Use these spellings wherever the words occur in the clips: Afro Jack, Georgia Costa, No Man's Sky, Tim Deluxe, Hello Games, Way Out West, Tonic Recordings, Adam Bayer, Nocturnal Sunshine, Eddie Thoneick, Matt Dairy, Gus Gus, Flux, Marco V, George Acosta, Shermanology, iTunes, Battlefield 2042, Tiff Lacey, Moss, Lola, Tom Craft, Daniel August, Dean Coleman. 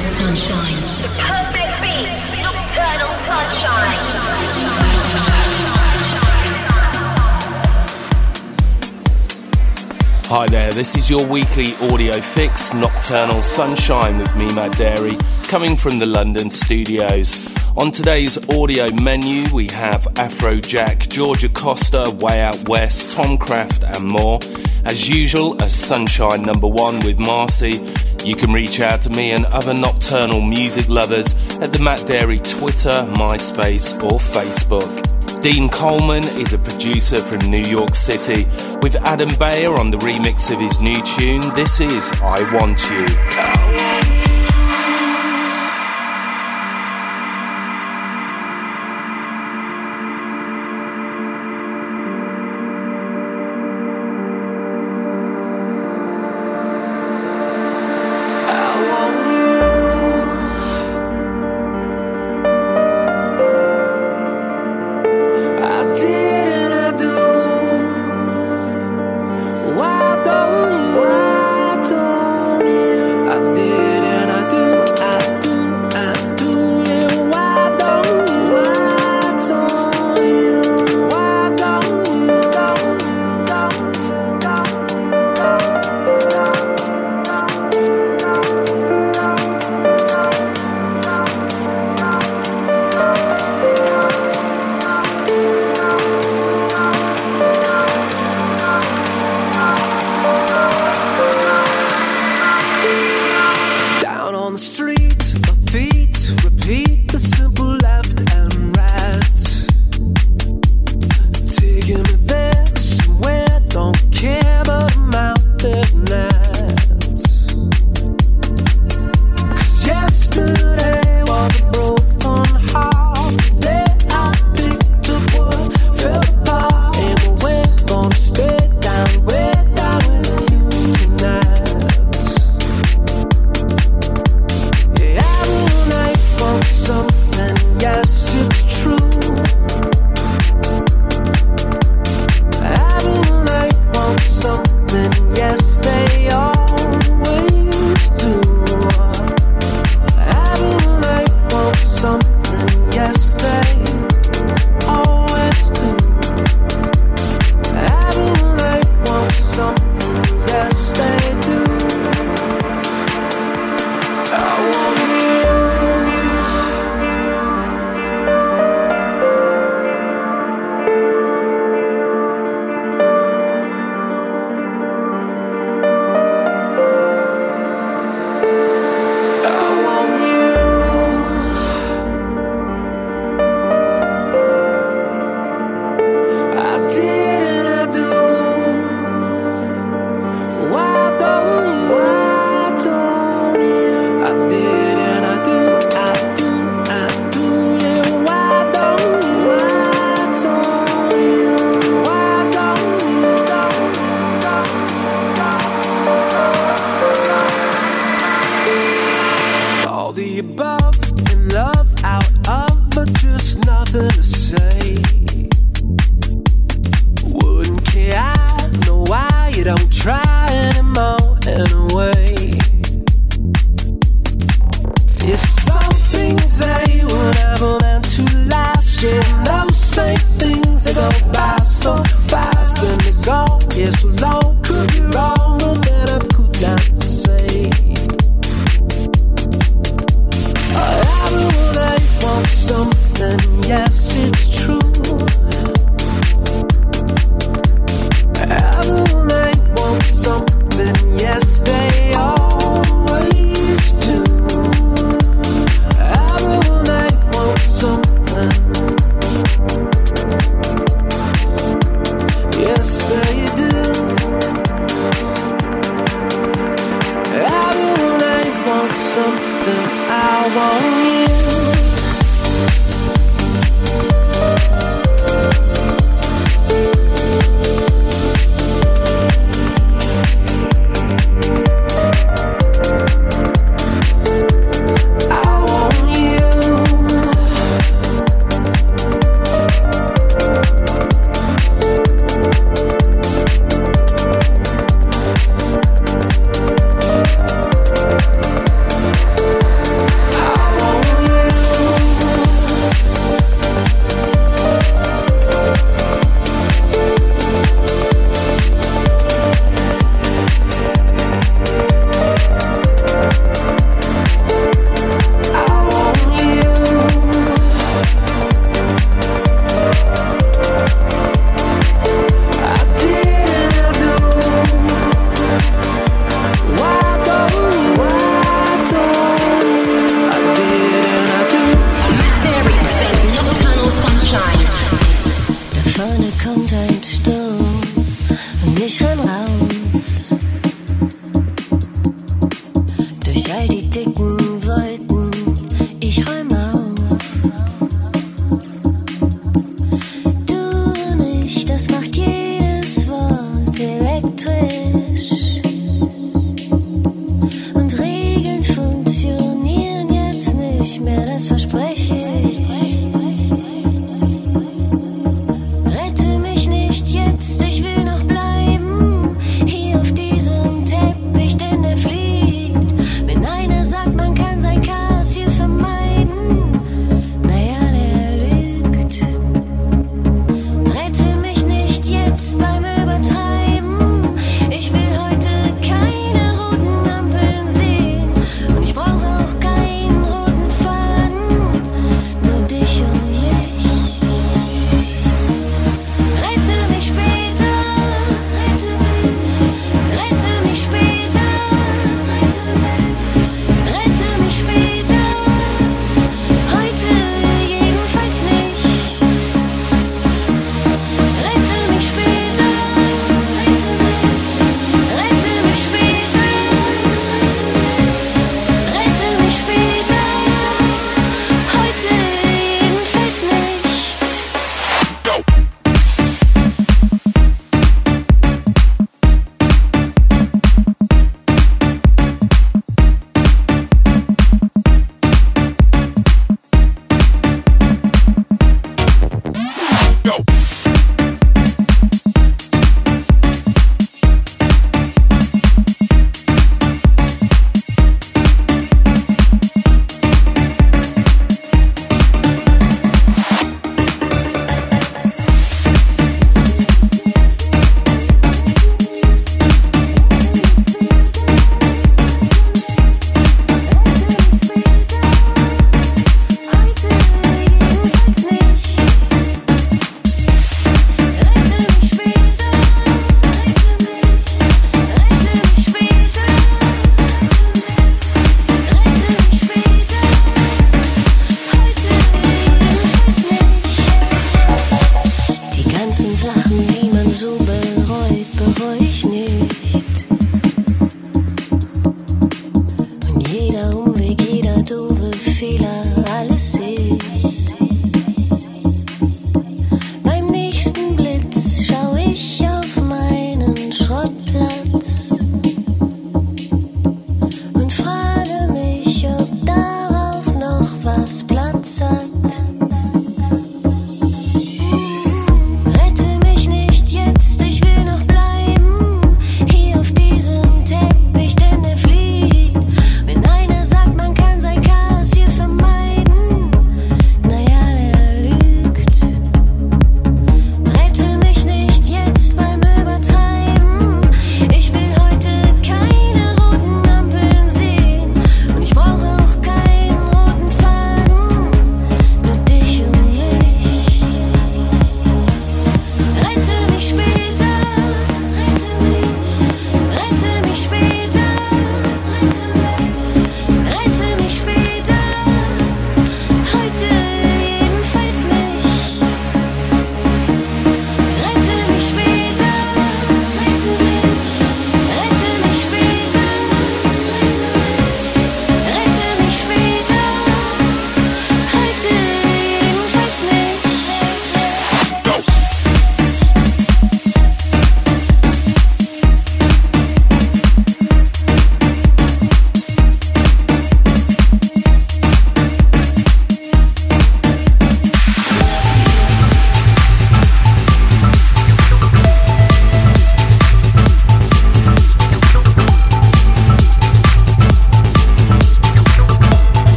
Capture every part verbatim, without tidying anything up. Nocturnal Sunshine. The perfect beat, Nocturnal Sunshine. Hi there, this is your weekly audio fix, Nocturnal Sunshine with me, Matt Dairy, coming from the London studios. On today's audio menu, we have Afro Jack, Georgia Costa, Way Out West, Tom Craft and more. As usual, a Sunshine number one with Marcy. You can reach out to me and other nocturnal music lovers at the Matt Dairy Twitter, MySpace or Facebook. Dean Coleman is a producer from New York City. With Adam Bayer on the remix of his new tune, this is I Want You. Oh. Sagt man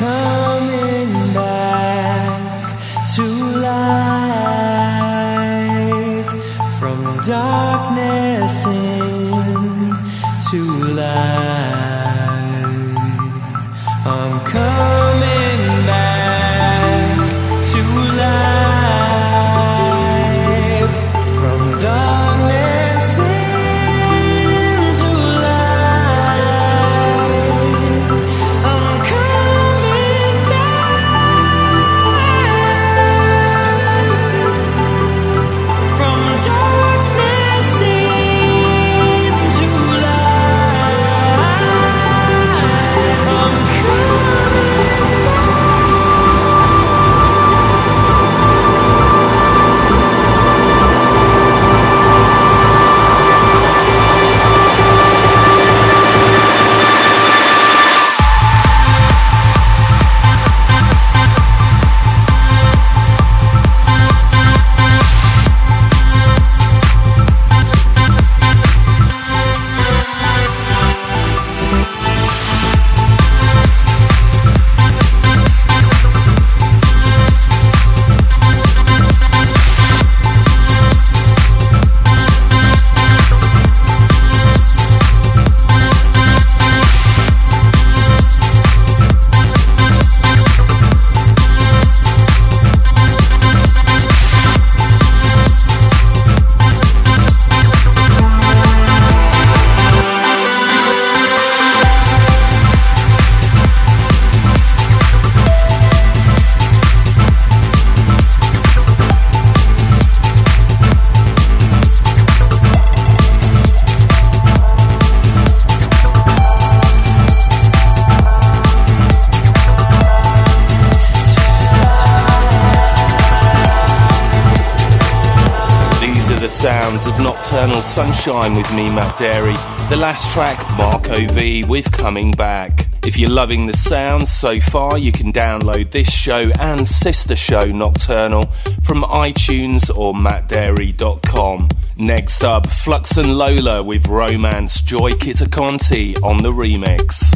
coming back to life, from darkness into light. I'm coming back to life, from darkness into light. I'm coming back, from darkness into light. I'm coming back. These are the sounds of Nocturnal Sunshine with me, Matt Dairy. The last track, Marco V with Coming Back. If you're loving the sounds so far, you can download this show and sister show Nocturnal from iTunes or matt dairy dot com. Next up, Flux and Lola with Romance Joy Kitakonte on the remix.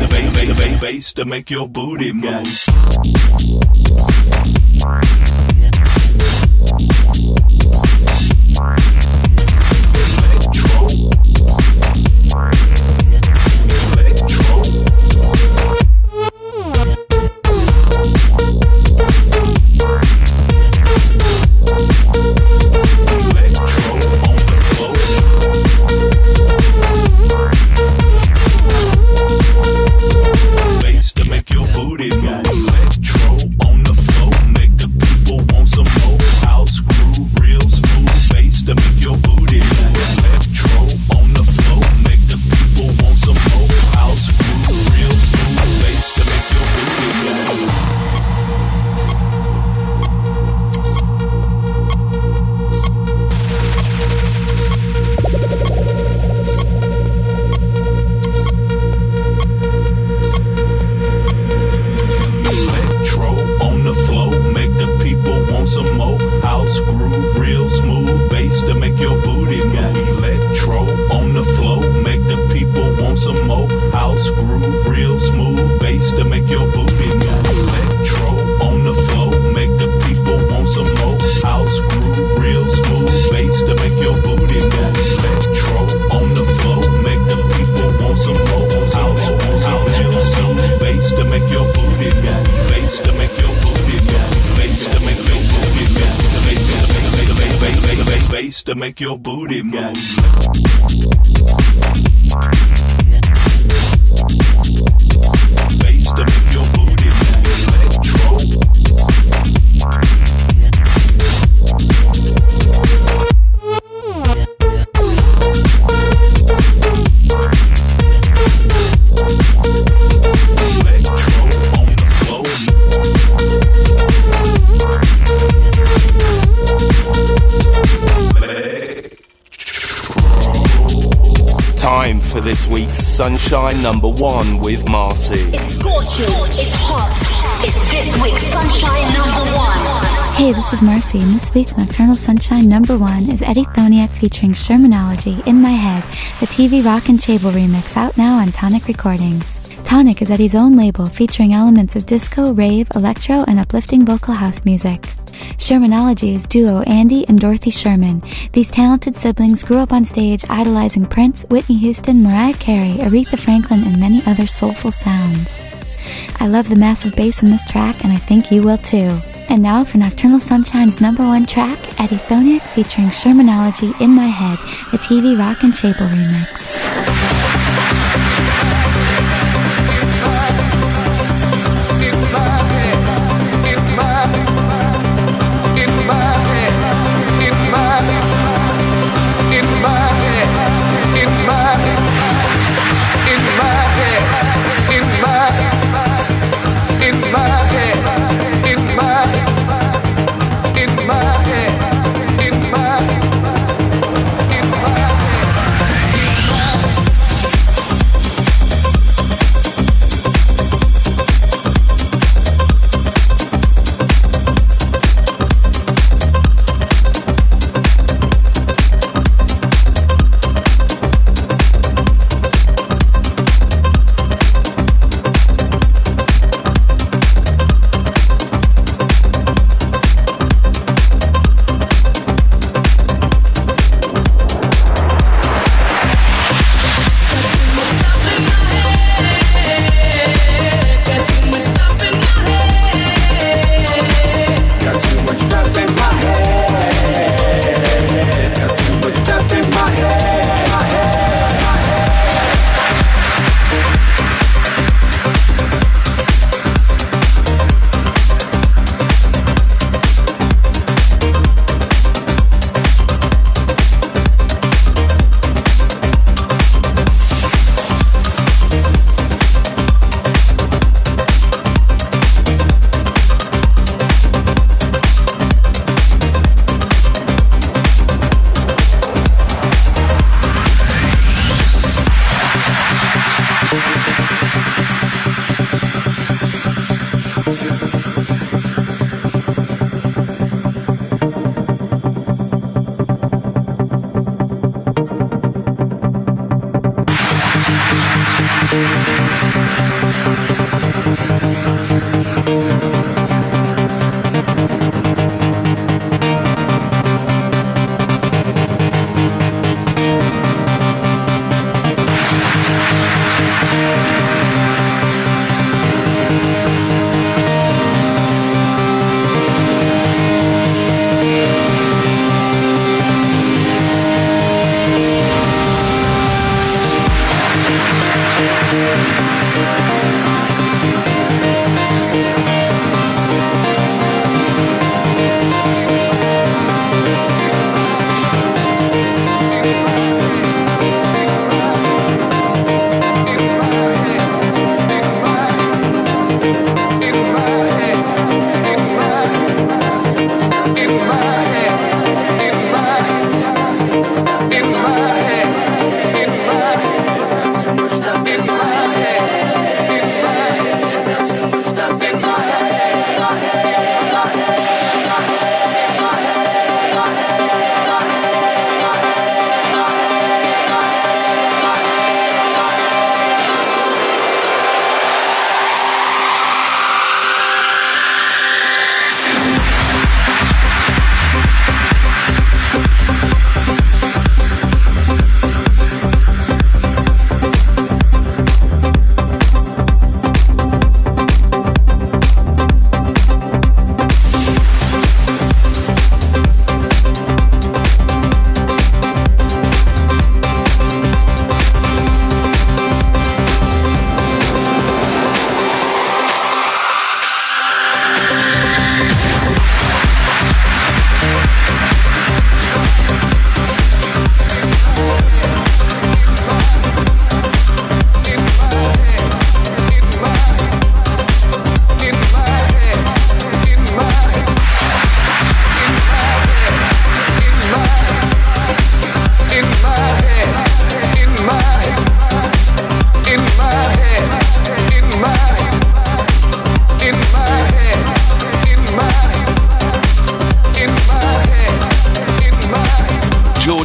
bass, bass to make your booty move. To make your booty move. Bass to make your booty move. Electro. Electro on the floor. Time for this week's Sunshine Number One with Marcy. It's scorching, it's hot, it's this week's Sunshine Number One. Hey, this is Marcy, and this week's Nocturnal Sunshine Number One is Eddie Thoneick featuring Shermanology, In My Head, a T V Rock and Chable remix out now on Tonic Recordings. Tonic is Eddie's own label featuring elements of disco, rave, electro, and uplifting vocal house music. Shermanology is duo Andy and Dorothy Sherman. These talented siblings grew up on stage idolizing Prince, Whitney Houston, Mariah Carey, Aretha Franklin, and many other soulful sounds. I love the massive bass in this track, and I think you will too. And now for Nocturnal Sunshine's number one track, Eddie Thoneick featuring Shermanology, In My Head, a T V Rock and Chable remix. We'll be right back.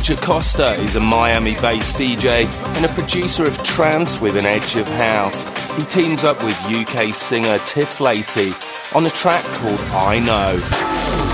George Acosta is a Miami-based D J and a producer of trance with an edge of house. He teams up with U K singer Tiff Lacey on a track called I Know.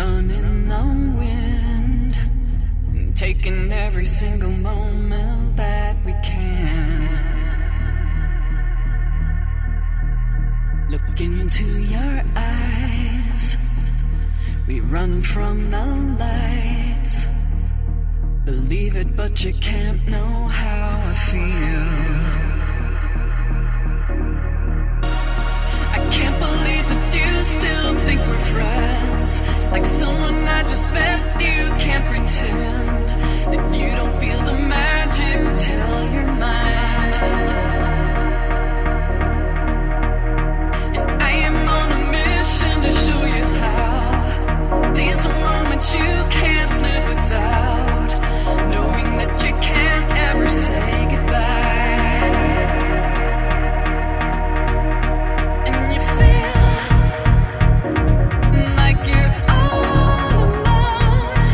run in the wind, taking every single moment that we can. Look into your eyes, we run from the lights. Believe it, but you can't know how I feel. I can't believe that you still think we're friends. Like someone I just met, you can't pretend that you don't feel the magic till you're mine. And I am on a mission to show you how. These are moments you can't live without, knowing that you can't ever say goodbye. And you feel like you're all alone.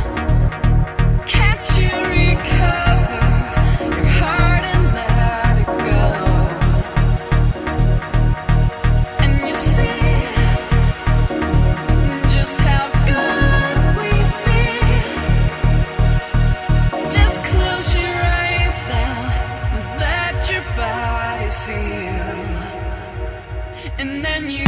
Can't you recover your heart and let it go? And you see just how good we'd be. Just close your eyes now and let your body feel. And then you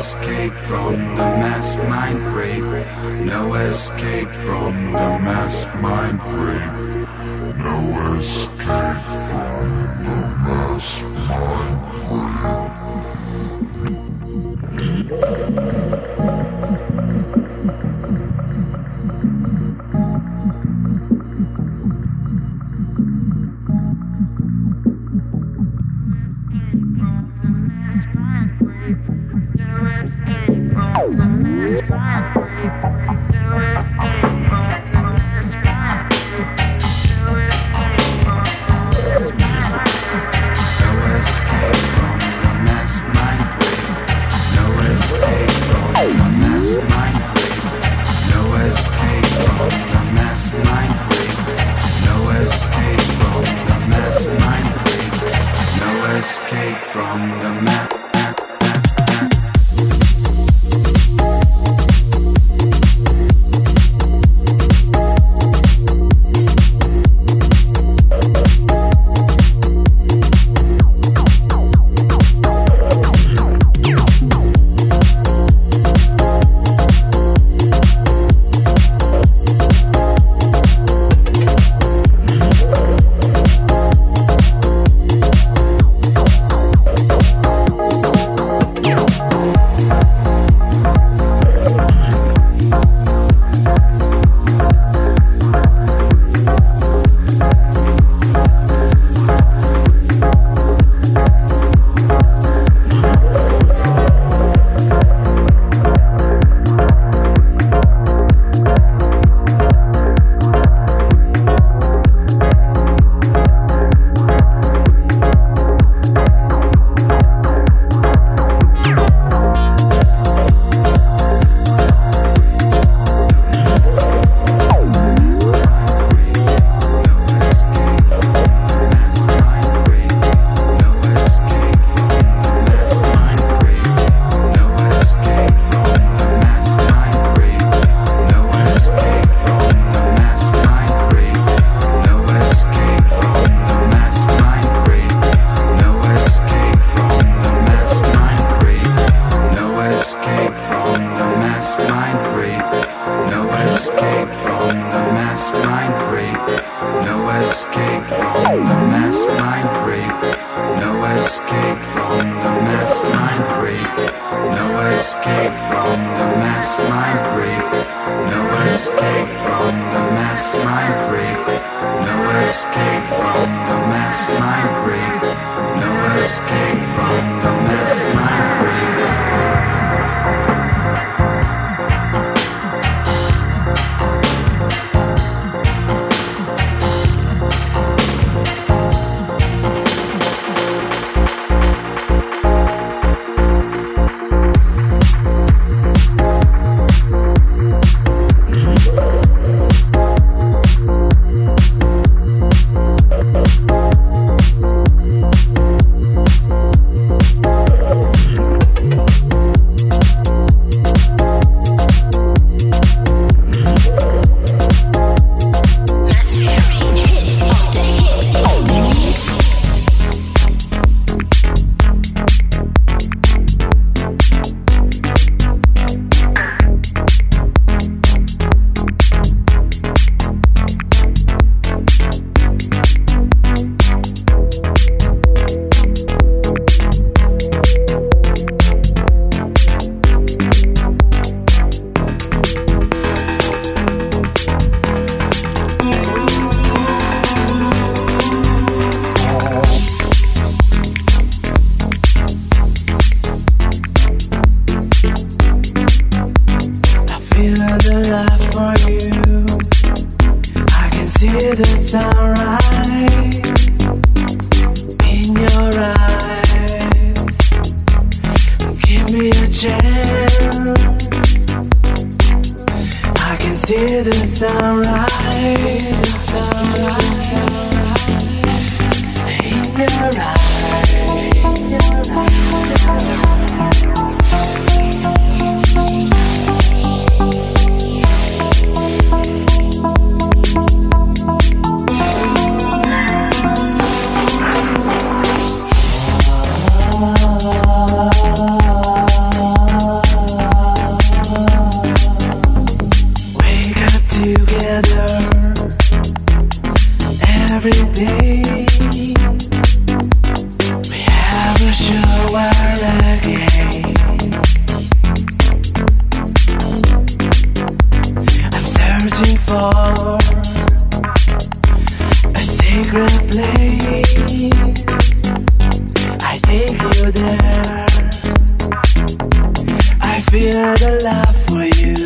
escape from the mass mind rape. No escape from the mass mind rape. No escape from the mass mind rape. Oh, every day. We have a shower again. I'm searching for a secret place. I take you there. I feel the love for you.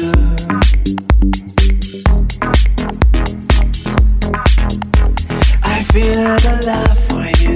I feel the love for you. Feel the love for you.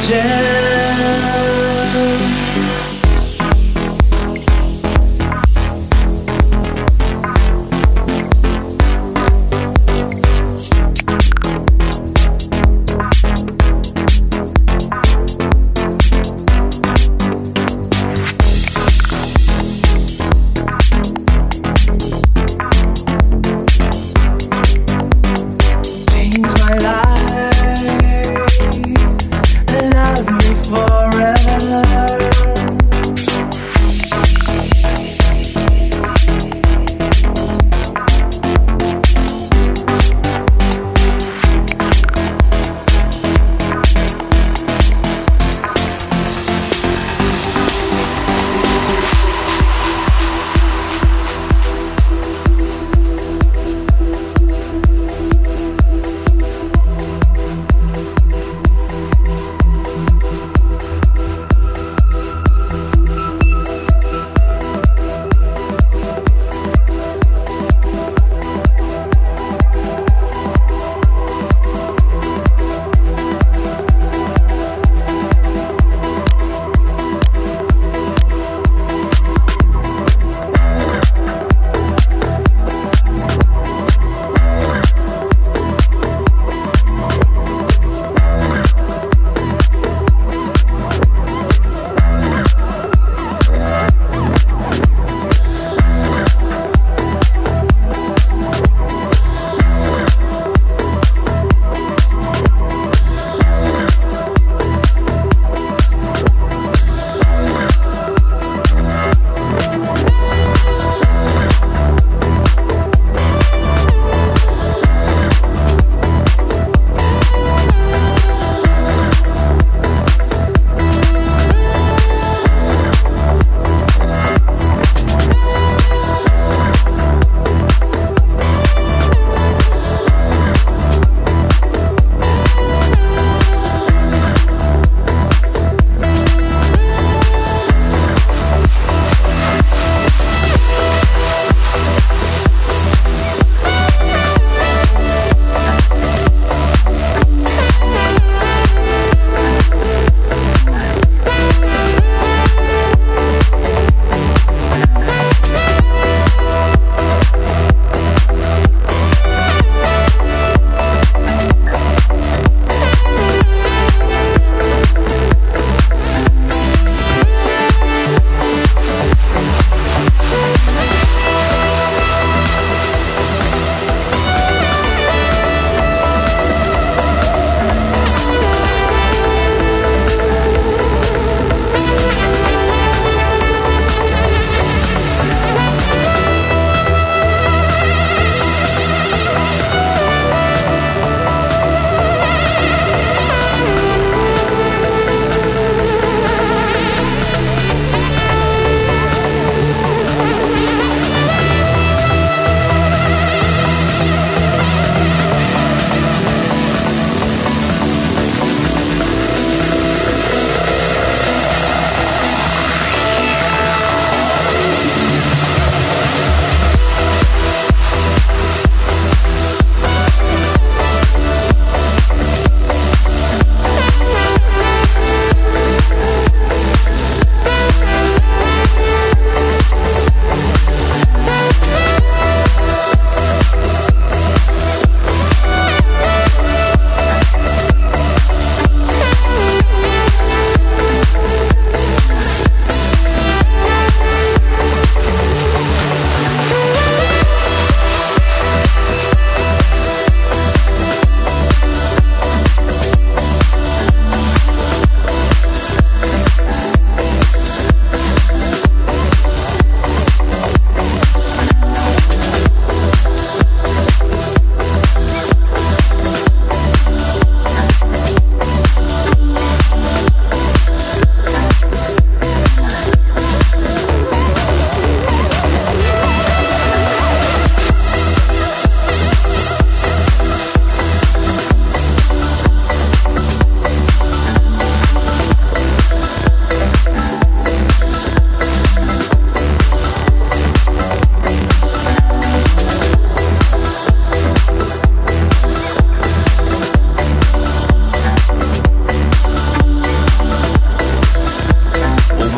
Change my life, love me for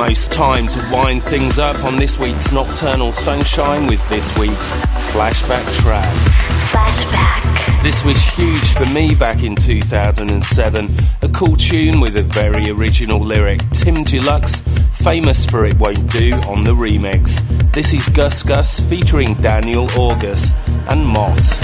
almost time to wind things up on this week's Nocturnal Sunshine with this week's flashback track. Flashback. This was huge for me back in two thousand seven. A cool tune with a very original lyric. Tim Deluxe, famous for It Won't Do, on the remix. This is Gus Gus featuring Daniel August and Moss.